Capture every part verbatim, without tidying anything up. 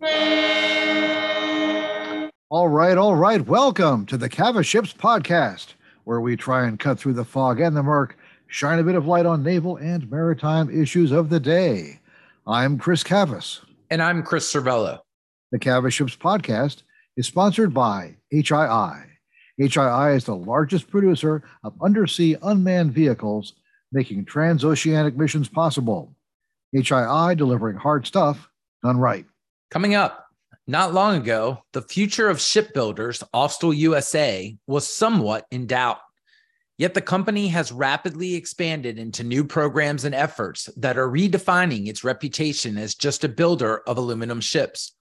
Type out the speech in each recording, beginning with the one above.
All right, all right. Welcome to the CavasShips Podcast, where we try and cut through the fog and the murk, shine a bit of light on naval and maritime issues of the day. I'm Chris Cavas. And I'm Chris Cervello. The CavasShips Podcast is sponsored by H I I. H I I is the largest producer of undersea unmanned vehicles, making transoceanic missions possible. H I I delivering hard stuff done right. Coming up, not long ago, the future of shipbuilders, Austal U S A, was somewhat in doubt. Yet the company has rapidly expanded into new programs and efforts that are redefining its reputation as just a builder of aluminum ships.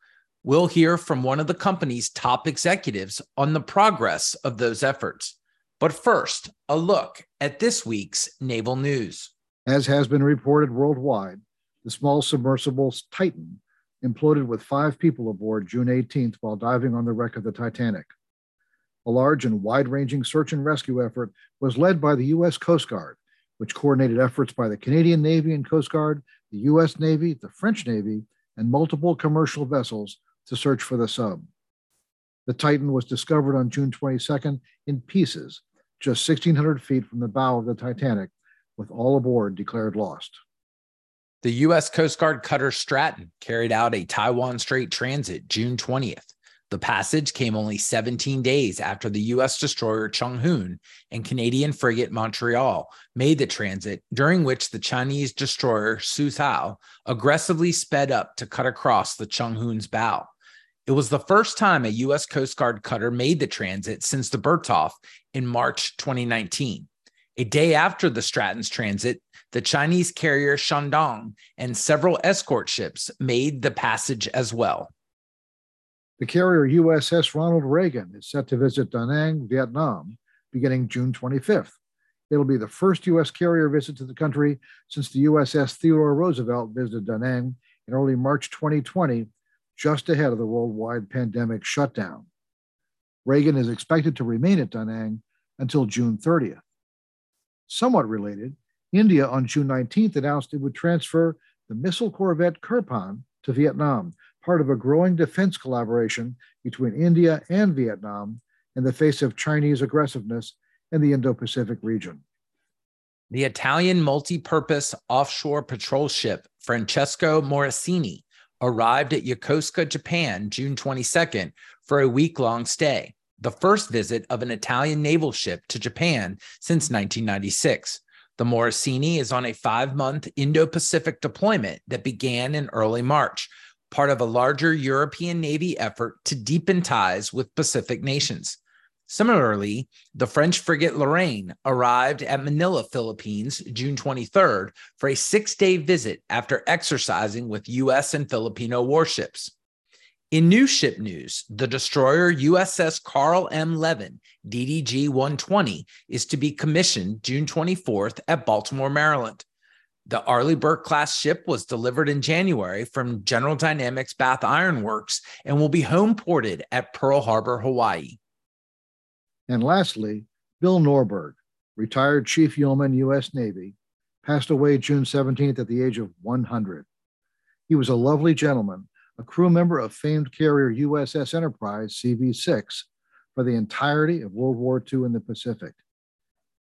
We'll hear from one of the company's top executives on the progress of those efforts. But first, a look at this week's naval news. As has been reported worldwide, the small submersible Titan imploded with five people aboard June eighteenth while diving on the wreck of the Titanic. A large and wide-ranging search and rescue effort was led by the U S. Coast Guard, which coordinated efforts by the Canadian Navy and Coast Guard, the U S. Navy, the French Navy, and multiple commercial vessels to search for the sub. The Titan was discovered on June twenty-second in pieces, just sixteen hundred feet from the bow of the Titanic, with all aboard declared lost. The U S. Coast Guard cutter Stratton carried out a Taiwan Strait transit June twentieth. The passage came only seventeen days after the U S destroyer Chung Hoon and Canadian frigate Montreal made the transit, during which the Chinese destroyer Su Cao aggressively sped up to cut across the Chung Hoon's bow. It was the first time a U S. Coast Guard cutter made the transit since the Bertholf in March twenty nineteen. A day after the Stratton's transit, the Chinese carrier Shandong and several escort ships made the passage as well. The carrier U S S Ronald Reagan is set to visit Da Nang, Vietnam, beginning June twenty-fifth. It'll be the first U S carrier visit to the country since the U S S Theodore Roosevelt visited Da Nang in early March twenty twenty, just ahead of the worldwide pandemic shutdown. Reagan is expected to remain at Da Nang until June thirtieth. Somewhat related, India on June nineteenth announced it would transfer the missile corvette Kirpan to Vietnam, part of a growing defense collaboration between India and Vietnam in the face of Chinese aggressiveness in the Indo-Pacific region. The Italian multi-purpose offshore patrol ship Francesco Morosini arrived at Yokosuka, Japan, June twenty-second for a week-long stay, the first visit of an Italian naval ship to Japan since nineteen ninety-six. The Morosini is on a five-month Indo-Pacific deployment that began in early March, part of a larger European Navy effort to deepen ties with Pacific nations. Similarly, the French frigate Lorraine arrived at Manila, Philippines, June twenty-third for a six-day visit after exercising with U S and Filipino warships. In new ship news, the destroyer U S S Carl M. Levin, D D G one twenty, is to be commissioned June twenty-fourth at Baltimore, Maryland. The Arleigh Burke-class ship was delivered in January from General Dynamics Bath Iron Works and will be home ported at Pearl Harbor, Hawaii. And lastly, Bill Norberg, retired Chief Yeoman, U S. Navy, passed away June seventeenth at the age of one hundred. He was a lovely gentleman, a crew member of famed carrier U S S Enterprise C V six for the entirety of World War Two in the Pacific.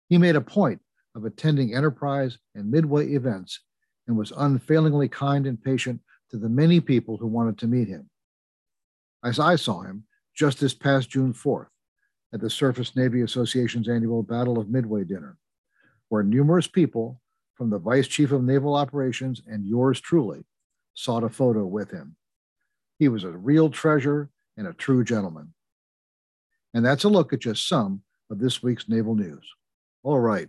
He made a point of attending Enterprise and Midway events and was unfailingly kind and patient to the many people who wanted to meet him. As I saw him just this past June fourth at the Surface Navy Association's annual Battle of Midway dinner, where numerous people from the Vice Chief of Naval Operations and yours truly sought a photo with him. He was a real treasure and a true gentleman. And that's a look at just some of this week's naval news. All right.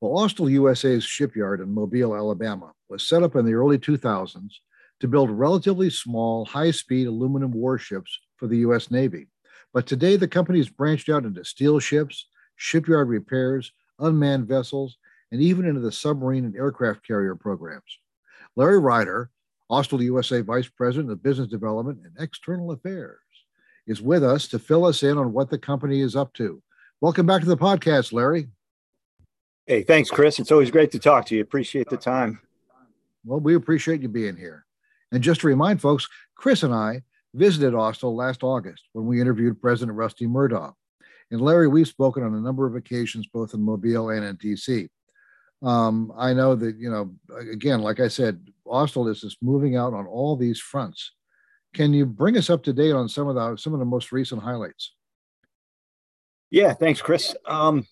Well, Austal U S A's shipyard in Mobile, Alabama, was set up in the early two thousands to build relatively small, high-speed aluminum warships for the U S. Navy. But today, the company's branched out into steel ships, shipyard repairs, unmanned vessels, and even into the submarine and aircraft carrier programs. Larry Ryder, Austal U S A Vice President of Business Development and External Affairs, is with us to fill us in on what the company is up to. Welcome back to the podcast, Larry. Hey, thanks, Chris. It's always great to talk to you. Appreciate the time. Well, we appreciate you being here. And just to remind folks, Chris and I visited Austal last August when we interviewed President Rusty Murdoch. And Larry, we've spoken on a number of occasions, both in Mobile and in D C. Um, I know that, you know, again, like I said, Austal is just moving out on all these fronts. Can you bring us up to date on some of the some of the most recent highlights? Yeah, thanks, Chris. Um,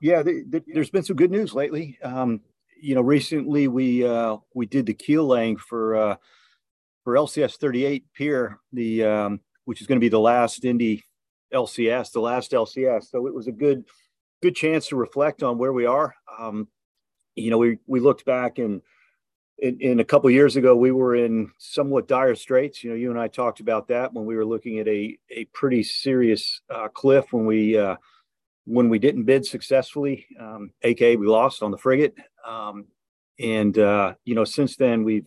yeah, the, the, there's been some good news lately. Um, you know, recently we uh, we did the keel laying for uh, for L C S thirty-eight pier, the um, which is going to be the last Indy L C S, the last L C S. So it was a good good chance to reflect on where we are. Um, you know, we we looked back and. In, in a couple of years ago, we were in somewhat dire straits. You know, you and I talked about that when we were looking at a a pretty serious uh, cliff when we uh, when we didn't bid successfully, um, aka we lost on the frigate. Um, and uh, you know, since then we've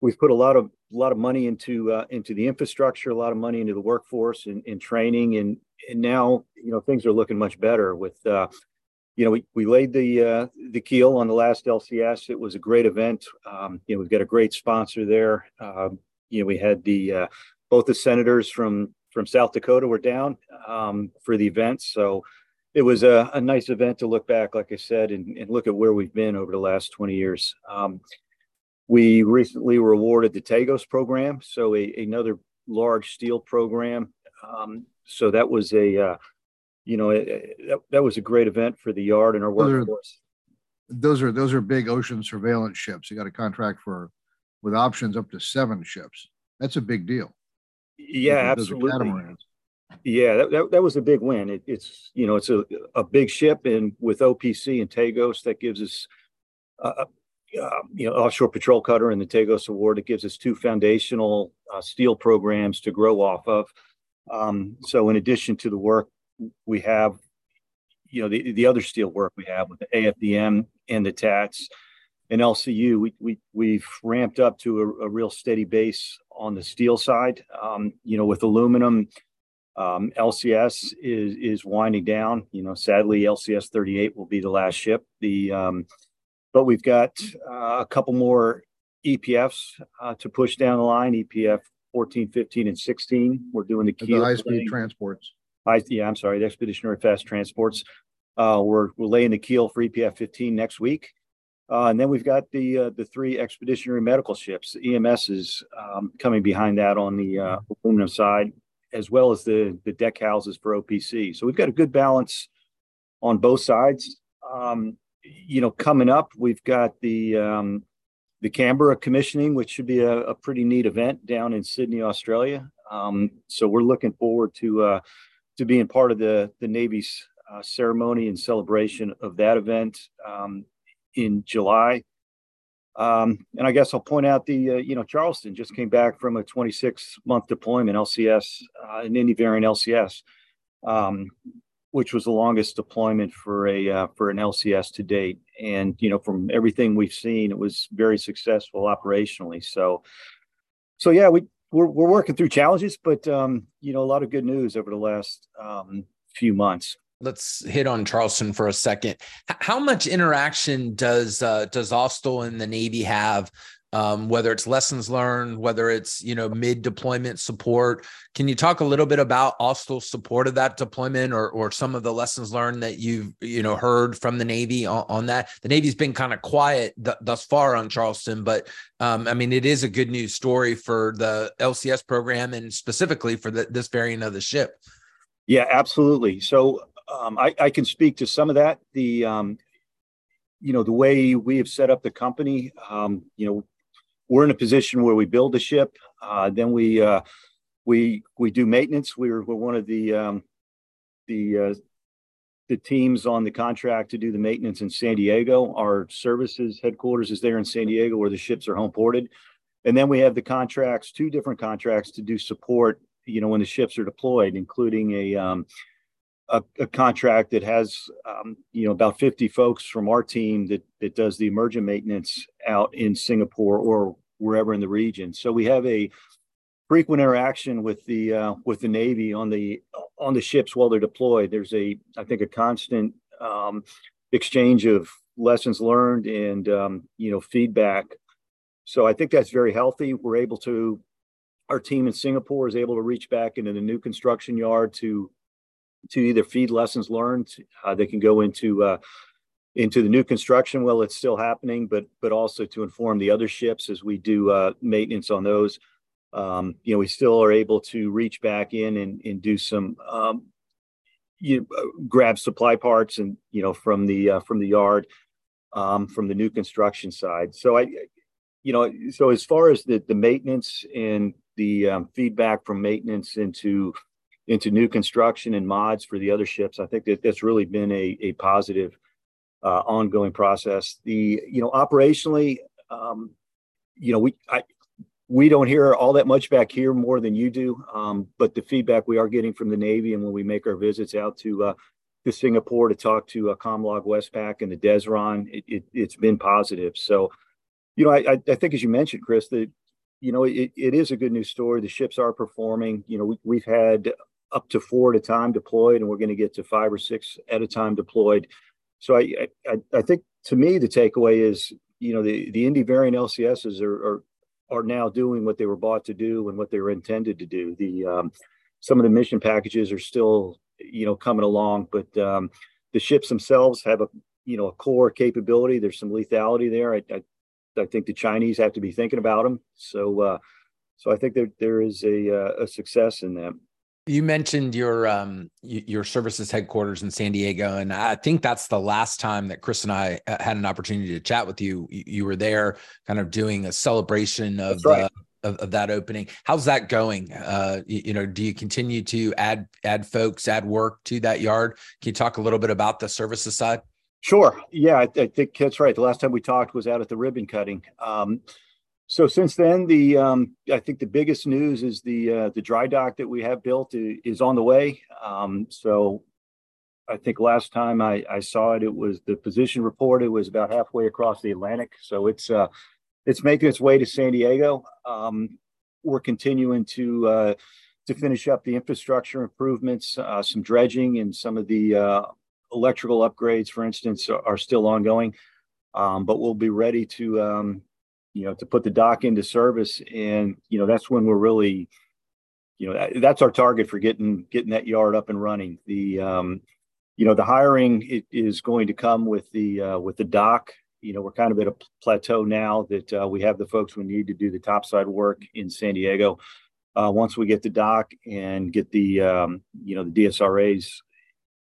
we've put a lot of a lot of money into uh, into the infrastructure, a lot of money into the workforce and, and training, and and now you know things are looking much better with. Uh, You know, we, we laid the uh, the keel on the last L C S. It was a great event. Um, you know, we've got a great sponsor there. Um, you know, we had the uh, both the senators from from South Dakota were down um, for the event. So it was a, a nice event to look back, like I said, and, and look at where we've been over the last twenty years. Um, we recently were awarded the TAGOS program. So a, another large steel program. Um, so that was a... Uh, You know, it, it, that, that was a great event for the yard and our workforce. Those are, those are those are big ocean surveillance ships. You got a contract for with options up to seven ships. That's a big deal. Yeah, those, absolutely. Those yeah, that, that that was a big win. It, it's you know, it's a, a big ship, and with O P C and TAGOS, that gives us uh, uh, you know offshore patrol cutter and the TAGOS award. It gives us two foundational uh, steel programs to grow off of. Um, so, in addition to the work. We have, you know, the, the other steel work we have with the A F D M and the T A T S and L C U. We we we've ramped up to a, a real steady base on the steel side. Um, you know, with aluminum, um, L C S is is winding down. You know, sadly, L C S thirty-eight will be the last ship. The um, but we've got uh, a couple more E P Fs uh, to push down the line. E P F fourteen, fifteen, and sixteen. We're doing the key high speed transports. I, yeah, I'm sorry, the Expeditionary Fast Transports. Uh, we're, we're laying the keel for E P F fifteen next week. Uh, and then we've got the uh, the three Expeditionary Medical Ships. The E M S is um, coming behind that on the uh, aluminum side, as well as the, the deck houses for O P C. So we've got a good balance on both sides. Um, you know, coming up, we've got the um, the Canberra commissioning, which should be a, a pretty neat event down in Sydney, Australia. Um, so we're looking forward to... Uh, to being part of the, the Navy's uh, ceremony and celebration of that event um, in July. Um, and I guess I'll point out the, uh, you know, Charleston just came back from a twenty-six month deployment, L C S, uh, an Indy variant L C S, um, which was the longest deployment for a uh, for an L C S to date. And, you know, from everything we've seen, it was very successful operationally. So, so yeah, we We're, we're working through challenges, but, um, you know, a lot of good news over the last um, few months. Let's hit on Charleston for a second. H- how much interaction does uh, does Austal and the Navy have, um, whether it's lessons learned, whether it's, you know, mid-deployment support? Can you talk a little bit about Austal's support of that deployment or or some of the lessons learned that you've, you know, heard from the Navy on, on that? The Navy's been kind of quiet th- thus far on Charleston, but Um, I mean, it is a good news story for the L C S program and specifically for the, this variant of the ship. Yeah, absolutely. So um, I, I can speak to some of that. The, um, you know, the way we have set up the company, um, you know, we're in a position where we build the ship. Uh, then we uh, we we do maintenance. We're, we're one of the um, the uh, the teams on the contract to do the maintenance in San Diego. Our services headquarters is there in San Diego where the ships are home ported. And then we have the contracts, two different contracts to do support, you know, when the ships are deployed, including a, um, a, a contract that has, um, you know, about fifty folks from our team that, that does the emergent maintenance out in Singapore or wherever in the region. So we have a frequent interaction with the uh, with the Navy on the on the ships while they're deployed. There's a, I think, a constant um, exchange of lessons learned and, um, you know, feedback So I think that's very healthy. We're able to, our team in Singapore is able to reach back into the new construction yard to to either feed lessons learned. Uh, they can go into uh, into the new construction while it's still happening, but but also to inform the other ships as we do uh, maintenance on those. Um, you know, we still are able to reach back in and, and do some, um, you uh, grab supply parts and, you know, from the, uh, from the yard, um, from the new construction side. So I, you know, so as far as the, the maintenance and the um, feedback from maintenance into, into new construction and mods for the other ships, I think that that's really been a, a positive, uh, ongoing process. The, you know, operationally, um, you know, we, I, We don't hear all that much back here more than you do, um, but the feedback we are getting from the Navy and when we make our visits out to uh, to Singapore to talk to uh, Comlog Westpac and the Desron, it, it, it's been positive. So, you know, I, I think as you mentioned, Chris, that, you know, it, it is a good news story. The ships are performing. You know, we, we've had up to four at a time deployed, and we're going to get to five or six at a time deployed. So I I, I think, to me, the takeaway is, you know, the, the Indy variant L C Ss are, are are now doing what they were bought to do and what they were intended to do. The um, some of the mission packages are still, you know, coming along, but um, the ships themselves have a, you know, a core capability. There's some lethality there. I I, I think the Chinese have to be thinking about them. So uh, so I think there there is a uh, a success in that. You mentioned your um, your services headquarters in San Diego, and I think that's the last time that Chris and I had an opportunity to chat with you. You were there, kind of doing a celebration of right. uh, of, of that opening. How's that going? Uh, you, you know, do you continue to add add folks, add work to that yard? Can you talk a little bit about the services side? Sure. Yeah, I, I think that's right. The last time we talked was out at the ribbon cutting. Um, So since then, the um, I think the biggest news is the uh, the dry dock that we have built is on the way. Um, so I think last time I, I saw it, it was the position report. It was about halfway across the Atlantic. So it's uh, it's making its way to San Diego. Um, we're continuing to uh, to finish up the infrastructure improvements, uh, some dredging, and some of the uh, electrical upgrades, for instance, are, are still ongoing. Um, but we'll be ready to. Um, you know, to put the dock into service. And, you know, that's when we're really, you know, that, that's our target for getting, getting that yard up and running. The, um, you know, the hiring it is going to come with the, uh, with the dock. You know, we're kind of at a plateau now that uh, we have the folks we need to do the topside work in San Diego. Uh, once we get the dock and get the, um, you know, the D S R As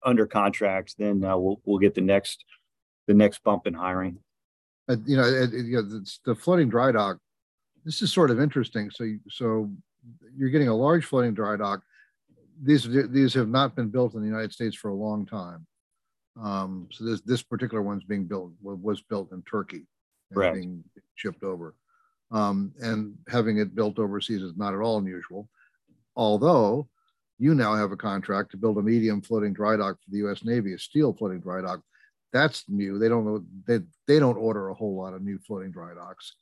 under contracts, then uh, we'll, we'll get the next, the next bump in hiring. Uh, you know, uh, you know the, the floating dry dock, this is sort of interesting. So, you, so you're getting a large floating dry dock. These these have not been built in the United States for a long time. Um, so this this particular one's being built was built in Turkey, and right. being shipped over, um, and having it built overseas is not at all unusual. Although you now have a contract to build a medium floating dry dock for the U S Navy, a steel floating dry dock. That's new. They don't know. They they don't order a whole lot of new floating dry docks.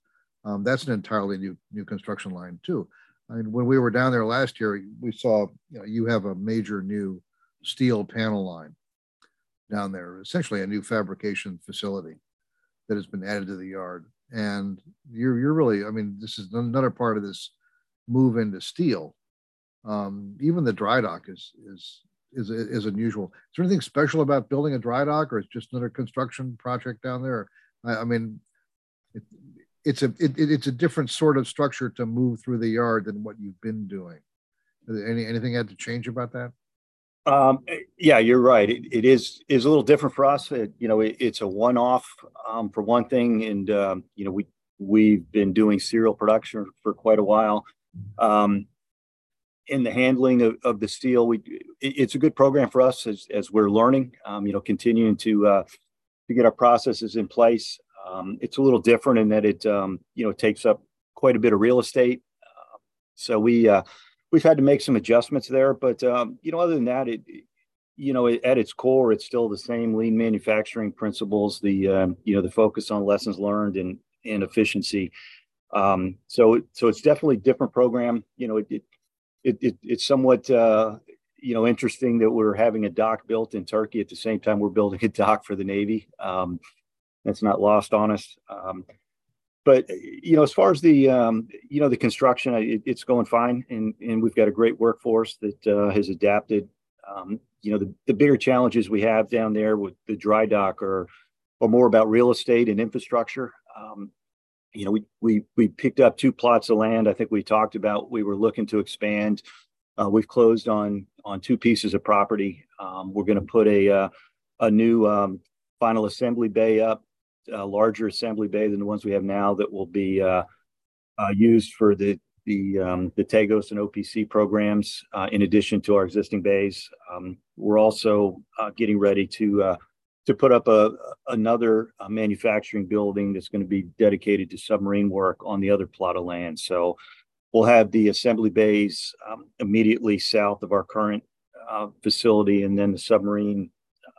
Um, that's an entirely new new construction line too. I mean, when we were down there last year, we saw you know, you have a major new steel panel line down there. Essentially, a new fabrication facility that has been added to the yard. And you're you're really. I mean, this is another part of this move into steel. Um, even the dry dock is is. Is, is unusual. Is there anything special about building a dry dock, or it's just another construction project down there? I, I mean, it, it's a it, it's a different sort of structure to move through the yard than what you've been doing. Any anything had to change about that? Um, yeah, you're right. It, it is is a little different for us. It, you know, it, it's a one-off um, for one thing, and um, you know, we we've been doing serial production for quite a while. Um, In the handling of, of the steel, we it's a good program for us as, as we're learning, um, you know, continuing to uh, to get our processes in place. Um, it's a little different in that it, um, you know, takes up quite a bit of real estate. Uh, so we uh, we've had to make some adjustments there. But, um, you know, other than that, it, you know, it, at its core, it's still the same lean manufacturing principles, the, um, you know, the focus on lessons learned and, and efficiency. Um, so so it's definitely a different program. You know, it, it It, it, it's somewhat, uh, you know, interesting that we're having a dock built in Turkey at the same time we're building a dock for the Navy. Um, that's not lost on us. Um, But, you know, as far as the, um, you know, the construction, it, it's going fine. And, and we've got a great workforce that uh, has adapted. Um, you know, the, the bigger challenges we have down there with the dry dock are, are more about real estate and infrastructure. Um, you know, we, we, we picked up two plots of land. I think we talked about we were looking to expand. Uh, we've closed on on two pieces of property. Um, we're going to put a, uh, a new um, final assembly bay up. A larger assembly bay than the ones we have now that will be uh, uh, used for the the um, the TAGOS and O P C programs, uh, in addition to our existing bays. Um, we're also uh, getting ready to uh, to put up a another uh, manufacturing building that's going to be dedicated to submarine work on the other plot of land. So we'll have the assembly bays um, immediately south of our current uh, facility, and then the submarine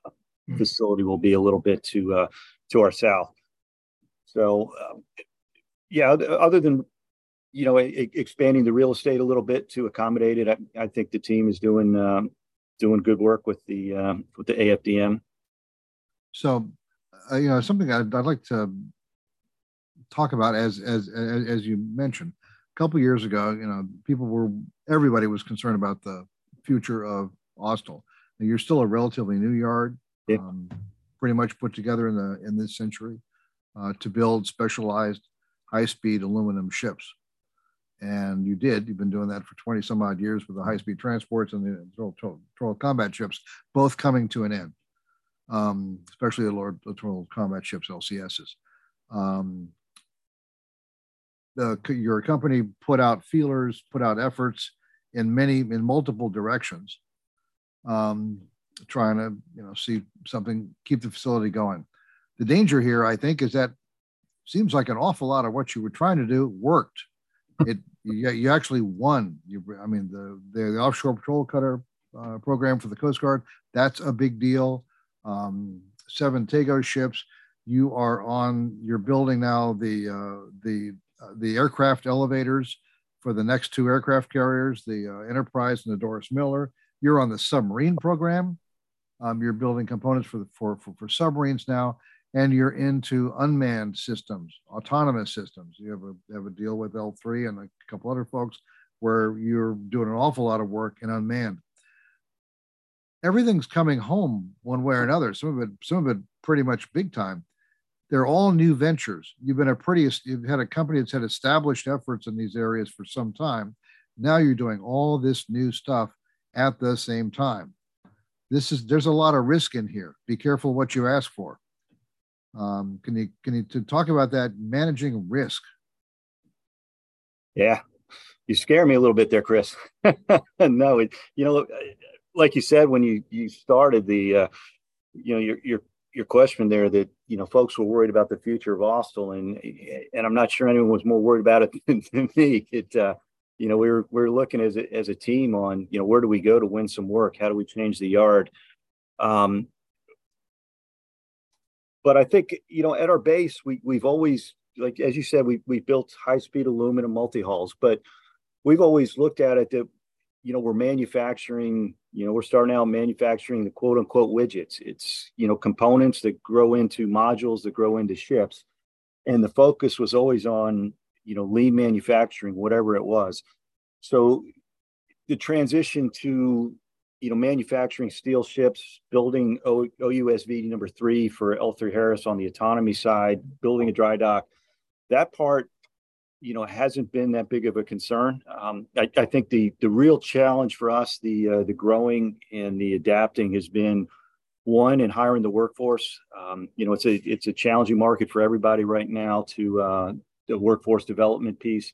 uh, mm-hmm. facility will be a little bit to uh, to our south. So, um, yeah, other than, you know, a, expanding the real estate a little bit to accommodate it, I, I think the team is doing um, doing good work with the um, with the A F D M. So, uh, you know, something I'd, I'd like to talk about, as as as you mentioned, a couple of years ago, you know, people were everybody was concerned about the future of Austal. Now, you're still a relatively new yard. Yeah. Um, pretty much put together in the in this century uh, to build specialized high-speed aluminum ships. And you did. You've been doing that for twenty some odd years with the high-speed transports and the little, little, little combat ships, both coming to an end, um, especially the Lord Littoral Combat Ships, L C Ss. Um, the, your company put out feelers, put out efforts in many, in multiple directions. Um, trying to, you know, see something, keep the facility going. The danger here, I think, is that seems like an awful lot of what you were trying to do worked. It you, you actually won. You, I mean, the, the, the offshore patrol cutter uh, program for the Coast Guard, that's a big deal. Um, seven TAGOS ships. You are on, you're building now the, uh, the, uh, the aircraft elevators for the next two aircraft carriers, the uh, Enterprise and the Doris Miller. You're on the submarine program. Um, you're building components for, the, for for for submarines now, and you're into unmanned systems, autonomous systems. You have a have a deal with L three and a couple other folks where you're doing an awful lot of work in unmanned. Everything's coming home one way or another. Some of it, some of it, pretty much big time. They're all new ventures. You've been a pretty, you've had a company that's had established efforts in these areas for some time. Now you're doing all this new stuff at the same time. This is, there's a lot of risk in here. Be careful what you ask for. Um, can you, can you to talk about that, managing risk? Yeah, you scare me a little bit there, Chris. No, it, you know, like you said, when you, you started the, uh, you know, your, your, your question there that, you know, folks were worried about the future of Austal, and, and I'm not sure anyone was more worried about it than, than me. It, uh, You know, we we're we we're looking as a, as a team on, you know, where do we go to win some work? How do we change the yard? Um, but I think, you know, at our base, we we've always, like as you said, we we built high speed aluminum multi hulls, but we've always looked at it that, you know, we're manufacturing, you know, we're starting out manufacturing the quote unquote widgets. It's, you know, components that grow into modules that grow into ships, and the focus was always on, you know, lean manufacturing, whatever it was. So the transition to, you know, manufacturing steel ships, building O U S V number three for L three Harris on the autonomy side, building a dry dock, that part, you know, hasn't been that big of a concern. Um, I, I think the the real challenge for us, the uh, the growing and the adapting has been, one, in hiring the workforce. Um, you know, it's a it's a challenging market for everybody right now to uh, the workforce development piece,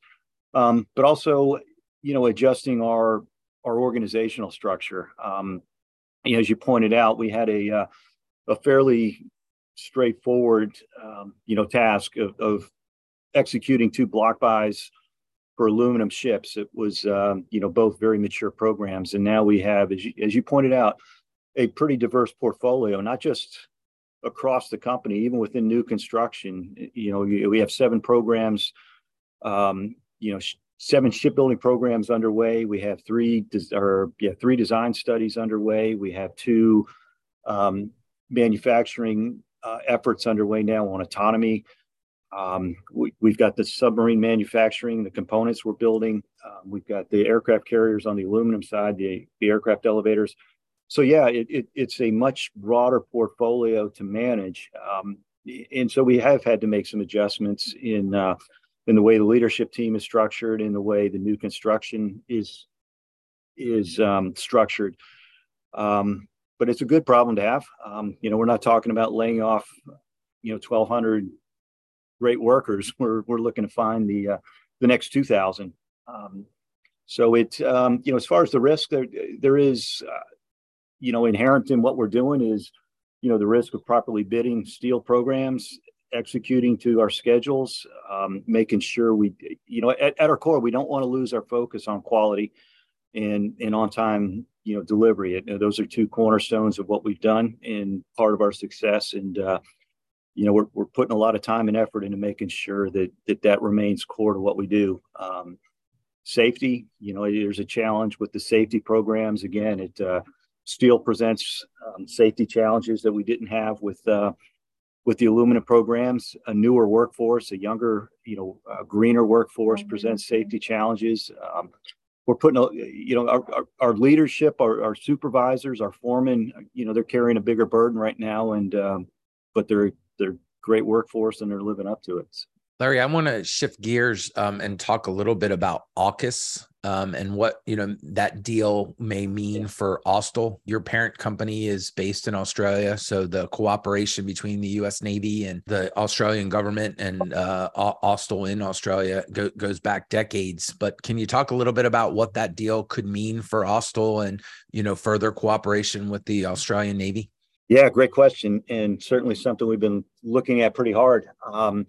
um, but also, you know, adjusting our our organizational structure. Um, you know, as you pointed out, we had a uh, a fairly straightforward, um, you know, task of, of executing two block buys for aluminum ships. It was, um, you know, both very mature programs, and now we have, as you, as you pointed out, a pretty diverse portfolio, not just across the company, even within new construction. You know, we have seven programs, um, you know, sh- seven shipbuilding programs underway. We have three, des- or yeah, three design studies underway. We have two um, manufacturing uh, efforts underway now on autonomy. Um, we, we've got the submarine manufacturing, the components we're building. Uh, we've got the aircraft carriers on the aluminum side, the, the aircraft elevators. So yeah, it, it, it's a much broader portfolio to manage. Um, and so we have had to make some adjustments in uh, in the way the leadership team is structured, in the way the new construction is is um, structured. Um, but it's a good problem to have. Um, you know, we're not talking about laying off, you know, twelve hundred great workers. We're we're looking to find the uh, the next two thousand. Um, so it um, you know, as far as the risk, there there is uh, you know, inherent in what we're doing is, you know, the risk of properly bidding steel programs, executing to our schedules, um, making sure we, you know, at, at our core, we don't want to lose our focus on quality and and on time, you know, delivery. It, those are two cornerstones of what we've done and part of our success. And, uh, you know, we're we're putting a lot of time and effort into making sure that that, that remains core to what we do. Um, safety, you know, there's a challenge with the safety programs. Again, it uh, steel presents um, safety challenges that we didn't have with uh, with the aluminum programs. A newer workforce, a younger, you know, uh, greener workforce mm-hmm. presents safety challenges. Um, we're putting, a, you know, our, our, our leadership, our, our supervisors, our foremen, you know, they're carrying a bigger burden right now, and um, but they're They're great workforce and they're living up to it. Larry, I want to shift gears um, and talk a little bit about AUKUS um, and what, you know, that deal may mean yeah. for Austal. Your parent company is based in Australia, so the cooperation between the U S Navy and the Australian government and uh, Austal in Australia go- goes back decades. But can you talk a little bit about what that deal could mean for Austal and, you know, further cooperation with the Australian Navy? Yeah, great question, and certainly something we've been looking at pretty hard. Um,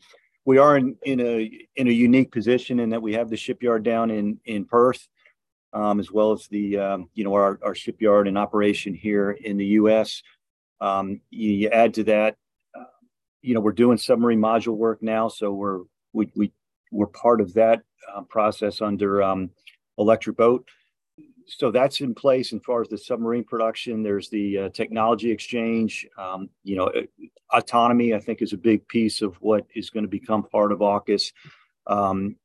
we are in, in a in a unique position in that we have the shipyard down in in Perth, um, as well as the um, you know our, our shipyard in operation here in the U S. Um, you, you add to that, uh, you know, we're doing submarine module work now, so we're we we we're part of that uh, process under um, Electric Boat. So that's in place as far as the submarine production. There's the uh, technology exchange, um, you know, autonomy, I think, is a big piece of what is going to become part of AUKUS. Um,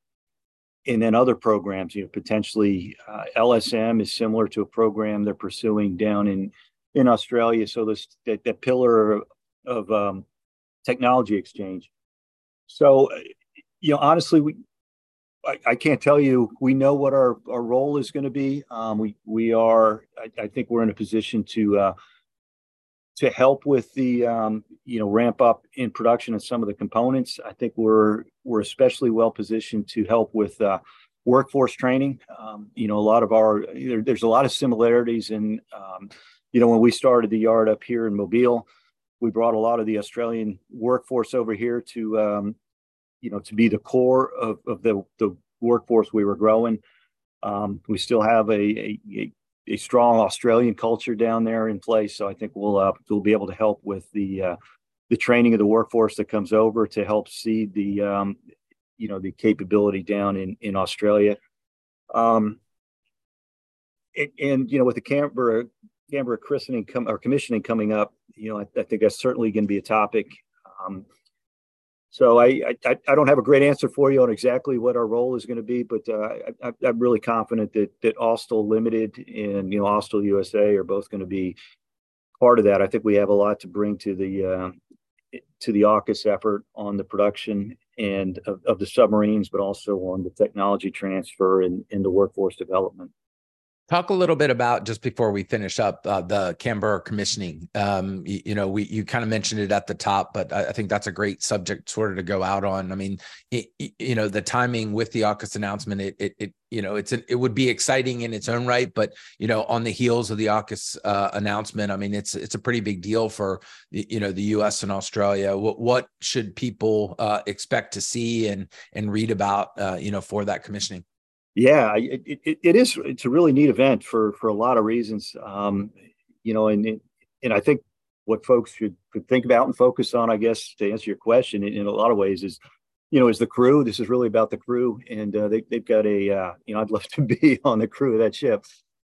and then other programs, you know, potentially uh, L S M is similar to a program they're pursuing down in, in Australia. So this, that, that pillar of um, technology exchange. So, you know, honestly, we, I, I can't tell you, we know what our, our role is going to be. Um, we, we are, I, I think we're in a position to, uh, to help with the, um, you know, ramp up in production of some of the components. I think we're, we're especially well positioned to help with, uh, workforce training. Um, you know, a lot of our, there, there's a lot of similarities in, um, you know, when we started the yard up here in Mobile, we brought a lot of the Australian workforce over here to, um, you know, to be the core of, of the, the workforce we were growing. Um, we still have a, a, a strong Australian culture down there in place. So I think we'll, uh, we'll be able to help with the, uh, the training of the workforce that comes over to help seed the, um, you know, the capability down in, in Australia. Um, and, and, you know, with the Canberra, Canberra christening com- or commissioning coming up, you know, I, I think that's certainly going to be a topic. Um, So I, I I don't have a great answer for you on exactly what our role is going to be, but uh, I, I'm really confident that that Austal Limited and, you know, Austal U S A are both going to be part of that. I think we have a lot to bring to the uh, to the AUKUS effort on the production and of, of the submarines, but also on the technology transfer and, and the workforce development. Talk a little bit about, just before we finish up, uh, the Canberra commissioning. Um, you, you know, we you kind of mentioned it at the top, but I, I think that's a great subject sort of to go out on. I mean, it, it, you know, the timing with the AUKUS announcement, it it, it you know, it's an, it would be exciting in its own right, but you know, on the heels of the AUKUS uh, announcement, I mean, it's it's a pretty big deal for you know the U S and Australia. What what should people uh, expect to see and and read about uh, you know for that commissioning? Yeah, it, it, it is. It's a really neat event for for a lot of reasons, um, you know, and and I think what folks should, should think about and focus on, I guess, to answer your question in, in a lot of ways is, you know, is the crew. This is really about the crew, and uh, they, they've got a, uh, you know, I'd love to be on the crew of that ship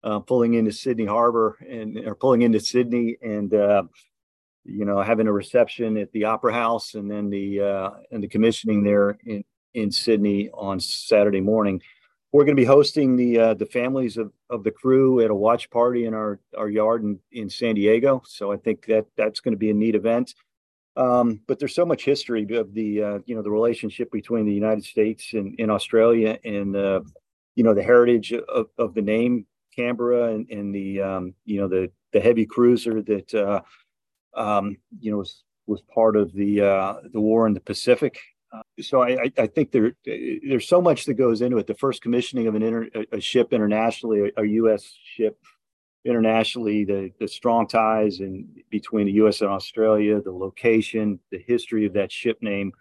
uh, pulling into Sydney Harbor and or pulling into Sydney and, uh, you know, having a reception at the Opera House and then the uh, and the commissioning there in, in Sydney on Saturday morning. We're going to be hosting the uh, the families of, of the crew at a watch party in our, our yard in, in San Diego. So I think that that's going to be a neat event. Um, but there's so much history of the, uh, you know, the relationship between the United States and, and Australia and, uh, you know, the heritage of, of the name Canberra and, and the, um, you know, the the heavy cruiser that, uh, um, you know, was, was part of the uh, the war in the Pacific. Uh, so I, I think there there's so much that goes into it. The first commissioning of an inter, a ship internationally, a, a U S ship internationally, the, the strong ties in between the U S and Australia, the location, the history of that ship name,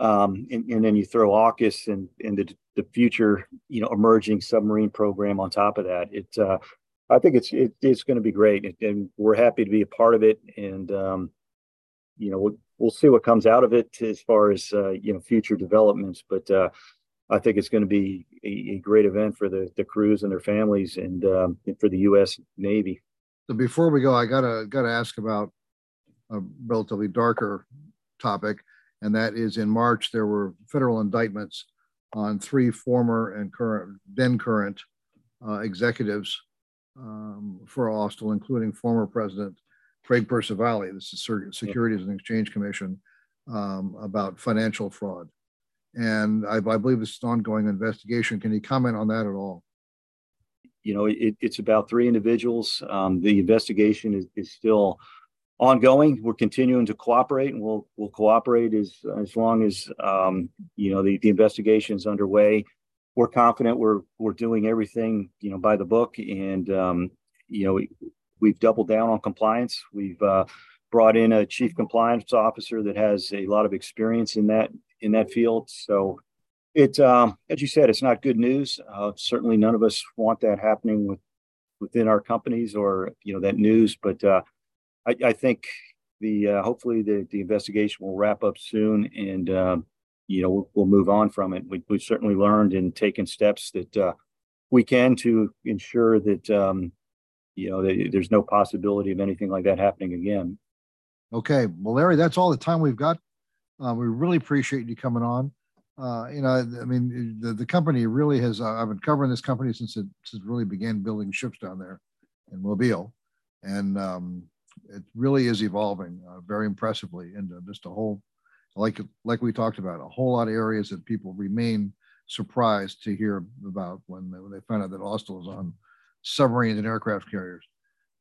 um, and, and then you throw AUKUS and, and the the future, you know, emerging submarine program on top of that. It uh, I think it's it, it's going to be great, and we're happy to be a part of it. And um, you know. We'll, We'll see what comes out of it as far as, uh, you know, future developments. But uh, I think it's going to be a, a great event for the, the crews and their families and, um, and for the U S. Navy. So before we go, I got to got to ask about a relatively darker topic. And that is, in March, there were federal indictments on three former and current then current uh, executives um, for Austal, including former President Craig Perciavalle, this is Securities and Exchange Commission, um, about financial fraud. And I, I believe this is an ongoing investigation. Can you comment on that at all? You know, it, it's about three individuals. Um, the investigation is, is still ongoing. We're continuing to cooperate, and we'll we'll cooperate as, as long as, um, you know, the, the investigation is underway. We're confident we're, we're doing everything, you know, by the book. And, um, you know, it, we've doubled down on compliance. We've uh, brought in a chief compliance officer that has a lot of experience in that in that field. So, it um, as you said, it's not good news. Uh, certainly, none of us want that happening with, within our companies or you know that news. But uh, I, I think the uh, hopefully the, the investigation will wrap up soon, and uh, you know we'll, we'll move on from it. We, we've certainly learned and taken steps that uh, we can to ensure that. Um, You know, there's no possibility of anything like that happening again. Okay. Well, Larry, that's all the time we've got. Uh, we really appreciate you coming on. Uh, you know, I mean, the, the company really has, uh, I've been covering this company since it, since it really began building ships down there in Mobile. And um, it really is evolving uh, very impressively into just a whole, like, like we talked about, a whole lot of areas that people remain surprised to hear about when they, when they find out that Austal is on submarines and aircraft carriers.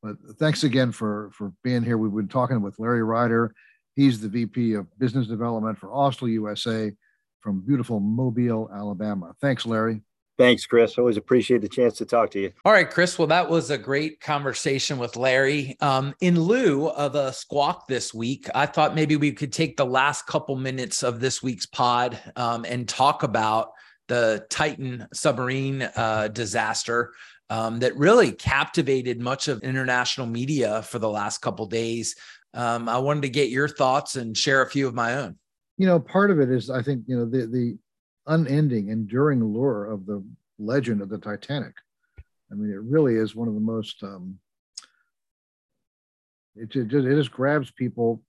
But thanks again for, for being here. We've been talking with Larry Ryder. He's the V P of Business Development for Austal U S A from beautiful Mobile, Alabama. Thanks, Larry. Thanks, Chris. Always appreciate the chance to talk to you. All right, Chris. Well, that was a great conversation with Larry. Um, in lieu of a squawk this week, I thought maybe we could take the last couple minutes of this week's pod um, and talk about the Titan submarine uh, disaster. Um, that really captivated much of international media for the last couple of days. Um, I wanted to get your thoughts and share a few of my own. You know, part of it is, I think, you know, the, the unending, enduring lure of the legend of the Titanic. I mean, it really is one of the most, um, it, it, just, it just grabs people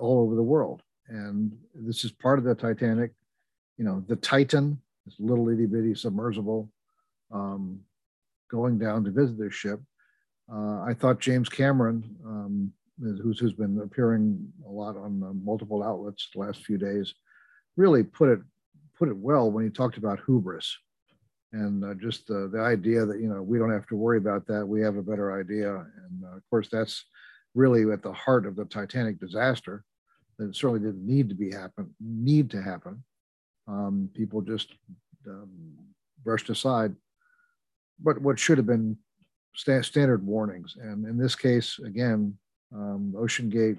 all over the world. And this is part of the Titanic, you know, the Titan, this little itty bitty submersible, um, going down to visit this ship. Uh, I thought James Cameron, um, who's, who's been appearing a lot on uh, multiple outlets the last few days, really put it put it well when he talked about hubris and uh, just uh, the idea that, you know, we don't have to worry about that. We have a better idea. And uh, of course, that's really at the heart of the Titanic disaster. That certainly didn't need to be happen, need to happen. Um, people just um, brushed aside But what should have been st- standard warnings. And in this case, again, um, Ocean Gate,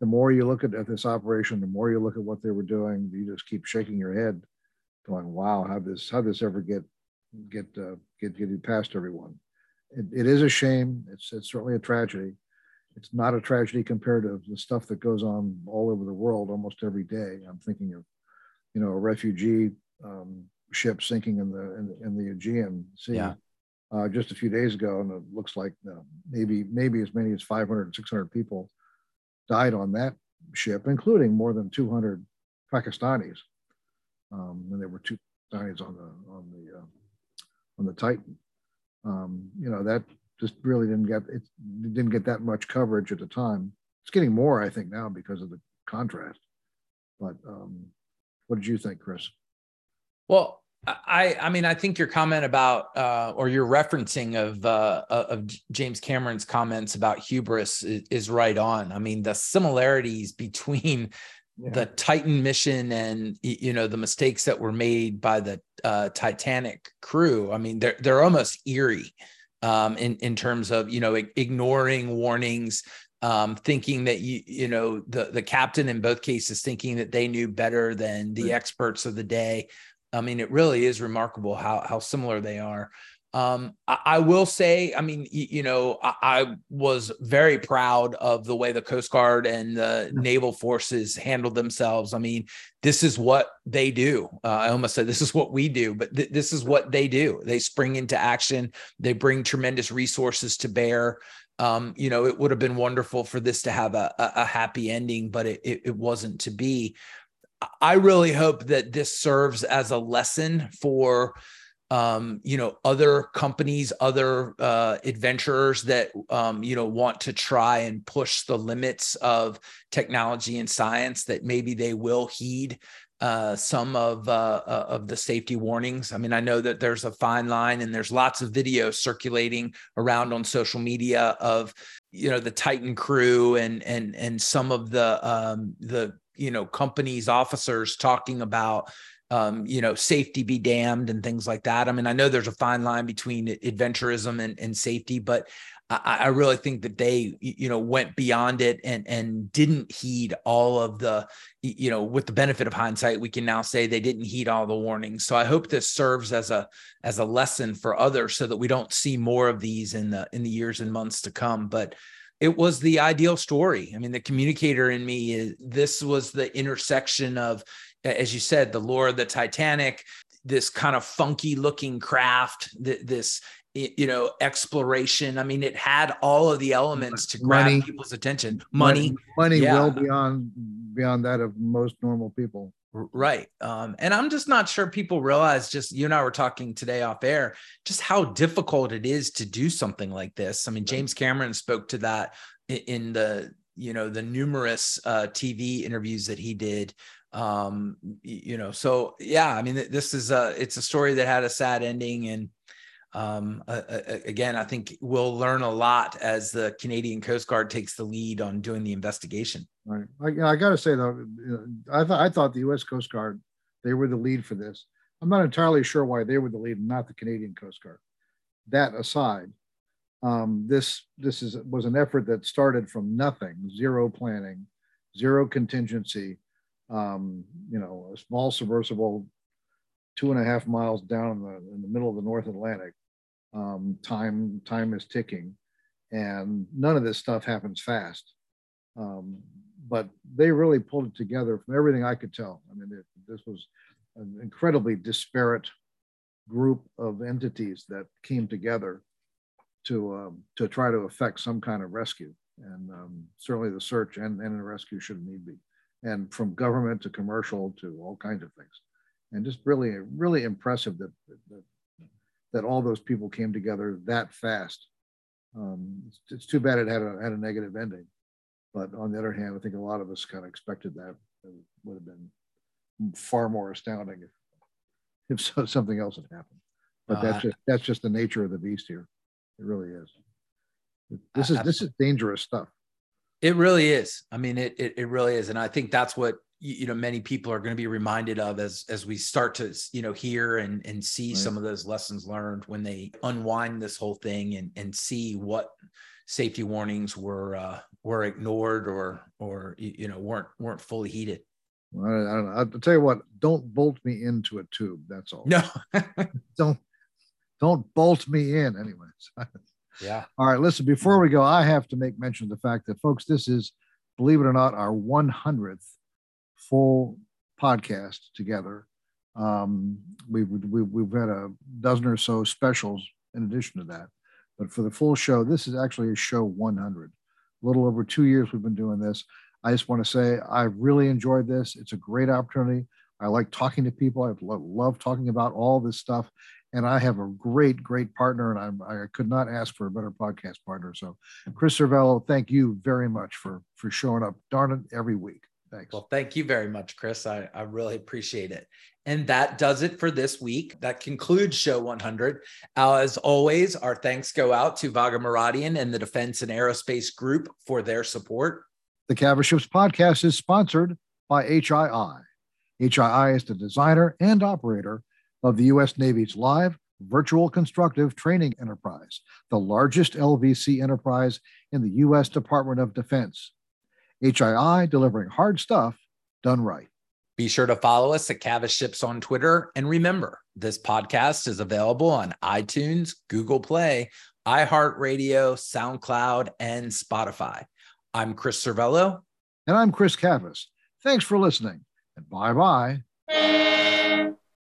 the more you look at, at this operation, the more you look at what they were doing, you just keep shaking your head going, wow, how this, how this ever get, get, uh, get, get past everyone. It, it is a shame. It's, it's certainly a tragedy. It's not a tragedy compared to the stuff that goes on all over the world almost every day. I'm thinking of, you know, a refugee, um, ship sinking in the in, in the Aegean Sea yeah. uh, just a few days ago, and it looks like uh, maybe maybe as many as five hundred, six hundred people died on that ship, including more than two hundred Pakistanis. Um, and there were two Pakistanis on the on the uh, on the Titan. Um, you know, that just really didn't get it didn't get that much coverage at the time. It's getting more, I think, now because of the contrast. But um, what did you think, Chris? Well, I I mean, I think your comment about uh, or your referencing of uh, of James Cameron's comments about hubris is, is right on. I mean, the similarities between yeah. the Titan mission and, you know, the mistakes that were made by the uh, Titanic crew. I mean, they're they're almost eerie um, in in terms of, you know, ignoring warnings. Um, thinking that, you you know, the, the captain in both cases thinking that they knew better than the experts of the day. I mean, it really is remarkable how how similar they are. Um, I, I will say, I mean, you, you know, I, I was very proud of the way the Coast Guard and the naval forces handled themselves. I mean, this is what they do. Uh, I almost said this is what we do, but th- this is what they do. They spring into action. They bring tremendous resources to bear. Um, you know, it would have been wonderful for this to have a, a happy ending, but it, it, it wasn't to be. I really hope that this serves as a lesson for, um, you know, other companies, other uh, adventurers that, um, you know, want to try and push the limits of technology and science, that maybe they will heed uh, some of, uh, of the safety warnings. I mean, I know that there's a fine line, and there's lots of videos circulating around on social media of, you know, the Titan crew and, and, and some of the, um, the, you know, companies, officers talking about, um, you know, safety be damned and things like that. I mean, I know there's a fine line between adventurism and, and safety, but I, I really think that they, you know, went beyond it and and didn't heed all of the, you know, with the benefit of hindsight, we can now say they didn't heed all the warnings. So I hope this serves as a as a lesson for others, so that we don't see more of these in the in the years and months to come. But it was the ideal story. I mean, the communicator in me is, this was the intersection of, as you said, the lore of the Titanic, this kind of funky looking craft, this, you know, exploration. I mean, it had all of the elements to grab money, people's attention. Money, money, money yeah. well beyond beyond that of most normal people. Right. Um, and I'm just not sure people realize, just you and I were talking today off air, just how difficult it is to do something like this. I mean, James Cameron spoke to that in the, you know, the numerous uh, T V interviews that he did. Um, you know, so, yeah, I mean, this is a, it's a story that had a sad ending. And um, uh, again, I think we'll learn a lot as the Canadian Coast Guard takes the lead on doing the investigation. Right. I, I got to say, though, I, th- I thought the U S. Coast Guard, they were the lead for this. I'm not entirely sure why they were the lead and not the Canadian Coast Guard. That aside, um, this this is was an effort that started from nothing, zero planning, zero contingency, um, you know, a small submersible two and a half miles down in the, in the middle of the North Atlantic. Um, time time is ticking, and none of this stuff happens fast. Um, But they really pulled it together from everything I could tell. I mean, it, this was an incredibly disparate group of entities that came together to um, to try to effect some kind of rescue. And um, certainly the search and, and the rescue should need be. And from government to commercial to all kinds of things. And just really, really impressive that that, that all those people came together that fast. Um, it's, it's too bad it had a, had a negative ending. But on the other hand, I think a lot of us kind of expected that. It would have been far more astounding if, if so, something else had happened. But uh, that's just, that's just the nature of the beast here. It really is. This is I, this is dangerous stuff. It really is. I mean, it, it it really is, and I think that's what you know many people are going to be reminded of as as we start to you know hear and and see right. some of those lessons learned when they unwind this whole thing and and see what safety warnings were. Uh, were ignored or, or, you know, weren't, weren't fully heeded. Well, I don't know. I'll tell you what, don't bolt me into a tube. That's all. No, don't, don't bolt me in anyways. Yeah. All right. Listen, before we go, I have to make mention of the fact that, folks, this is, believe it or not, our one hundredth full podcast together. Um, we've, we've, we've had a dozen or so specials in addition to that, but for the full show, this is actually show one hundred. a little over two years we've been doing this. I just want to say I really enjoyed this. It's a great opportunity. I like talking to people. I lo- love talking about all this stuff. And I have a great, great partner, and I'm, I could not ask for a better podcast partner. So, Chris Cervello, thank you very much for, for showing up, darn it, every week. Thanks. Well, thank you very much, Chris. I, I really appreciate it. And that does it for this week. That concludes show one hundred. As always, our thanks go out to Vaga Maradian and the Defense and Aerospace Group for their support. The CavasShips Podcast is sponsored by H I I. H I I is the designer and operator of the U S Navy's live virtual constructive training enterprise, the largest L V C enterprise in the U S Department of Defense. H I I, delivering hard stuff done right. Be sure to follow us at CavasShips on Twitter. And remember, this podcast is available on iTunes, Google Play, iHeartRadio, SoundCloud, and Spotify. I'm Chris Cervello. And I'm Chris Cavas. Thanks for listening, and bye-bye.